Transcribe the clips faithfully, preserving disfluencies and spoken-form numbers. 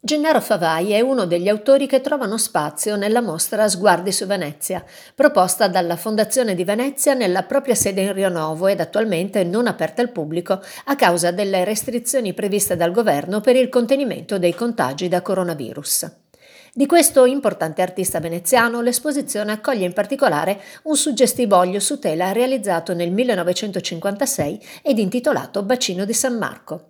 Gennaro Favai è uno degli autori che trovano spazio nella mostra Sguardi su Venezia, proposta dalla Fondazione di Venezia nella propria sede in Rio Novo ed attualmente non aperta al pubblico a causa delle restrizioni previste dal governo per il contenimento dei contagi da coronavirus. Di questo importante artista veneziano l'esposizione accoglie in particolare un suggestivo olio su tela realizzato nel millenovecentocinquantasei ed intitolato Bacino di San Marco.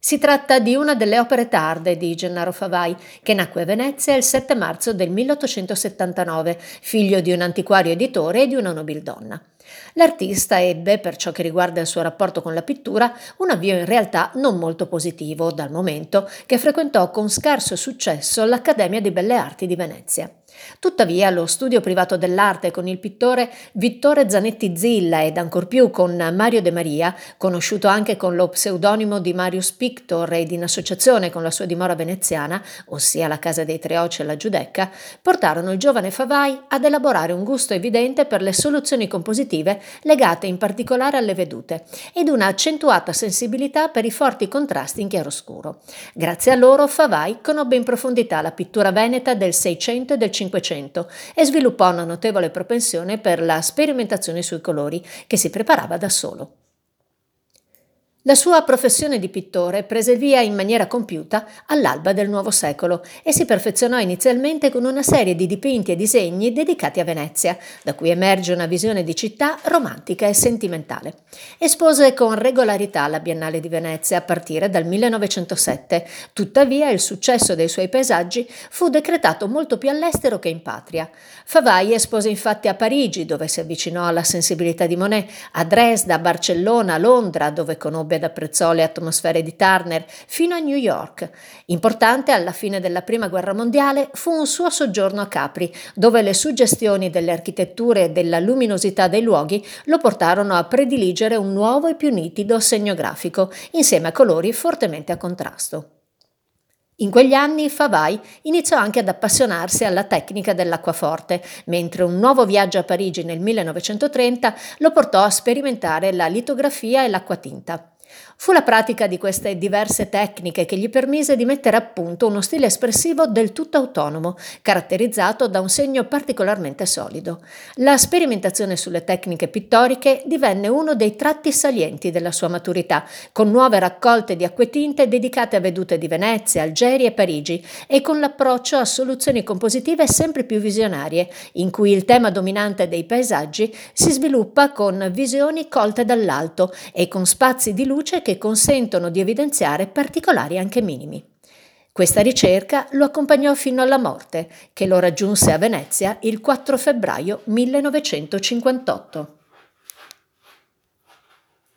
Si tratta di una delle opere tarde di Gennaro Favai, che nacque a Venezia il sette marzo del milleottocentosettantanove, figlio di un antiquario editore e di una nobildonna. L'artista ebbe, per ciò che riguarda il suo rapporto con la pittura, un avvio in realtà non molto positivo, dal momento che frequentò con scarso successo l'Accademia di Belle Arti di Venezia. Tuttavia, lo studio privato dell'arte con il pittore Vittore Zanetti Zilla ed ancor più con Mario De Maria, conosciuto anche con lo pseudonimo di Marius Pictor ed in associazione con la sua dimora veneziana, ossia la Casa dei Tre Oci e la Giudecca, portarono il giovane Favai ad elaborare un gusto evidente per le soluzioni compositive legate in particolare alle vedute ed una accentuata sensibilità per i forti contrasti in chiaroscuro. Grazie a loro Favai conobbe in profondità la pittura veneta del Seicento e del Cinquecento e sviluppò una notevole propensione per la sperimentazione sui colori che si preparava da solo. La sua professione di pittore prese il via in maniera compiuta all'alba del nuovo secolo e si perfezionò inizialmente con una serie di dipinti e disegni dedicati a Venezia, da cui emerge una visione di città romantica e sentimentale. Espose con regolarità alla Biennale di Venezia a partire dal millenovecentosette, tuttavia il successo dei suoi paesaggi fu decretato molto più all'estero che in patria. Favai espose infatti a Parigi, dove si avvicinò alla sensibilità di Monet, a Dresda, a Barcellona, a Londra, dove conobbe ed apprezzò le atmosfere di Turner, fino a New York. Importante alla fine della Prima Guerra Mondiale fu un suo soggiorno a Capri, dove le suggestioni delle architetture e della luminosità dei luoghi lo portarono a prediligere un nuovo e più nitido segno grafico, insieme a colori fortemente a contrasto. In quegli anni Favai iniziò anche ad appassionarsi alla tecnica dell'acquaforte, mentre un nuovo viaggio a Parigi nel millenovecentotrenta lo portò a sperimentare la litografia e l'acquatinta. Fu la pratica di queste diverse tecniche che gli permise di mettere a punto uno stile espressivo del tutto autonomo, caratterizzato da un segno particolarmente solido. La sperimentazione sulle tecniche pittoriche divenne uno dei tratti salienti della sua maturità, con nuove raccolte di acquetinte dedicate a vedute di Venezia, Algeria e Parigi e con l'approccio a soluzioni compositive sempre più visionarie, in cui il tema dominante dei paesaggi si sviluppa con visioni colte dall'alto e con spazi di luce che consentono di evidenziare particolari anche minimi. Questa ricerca lo accompagnò fino alla morte, che lo raggiunse a Venezia il quattro febbraio millenovecentocinquantotto.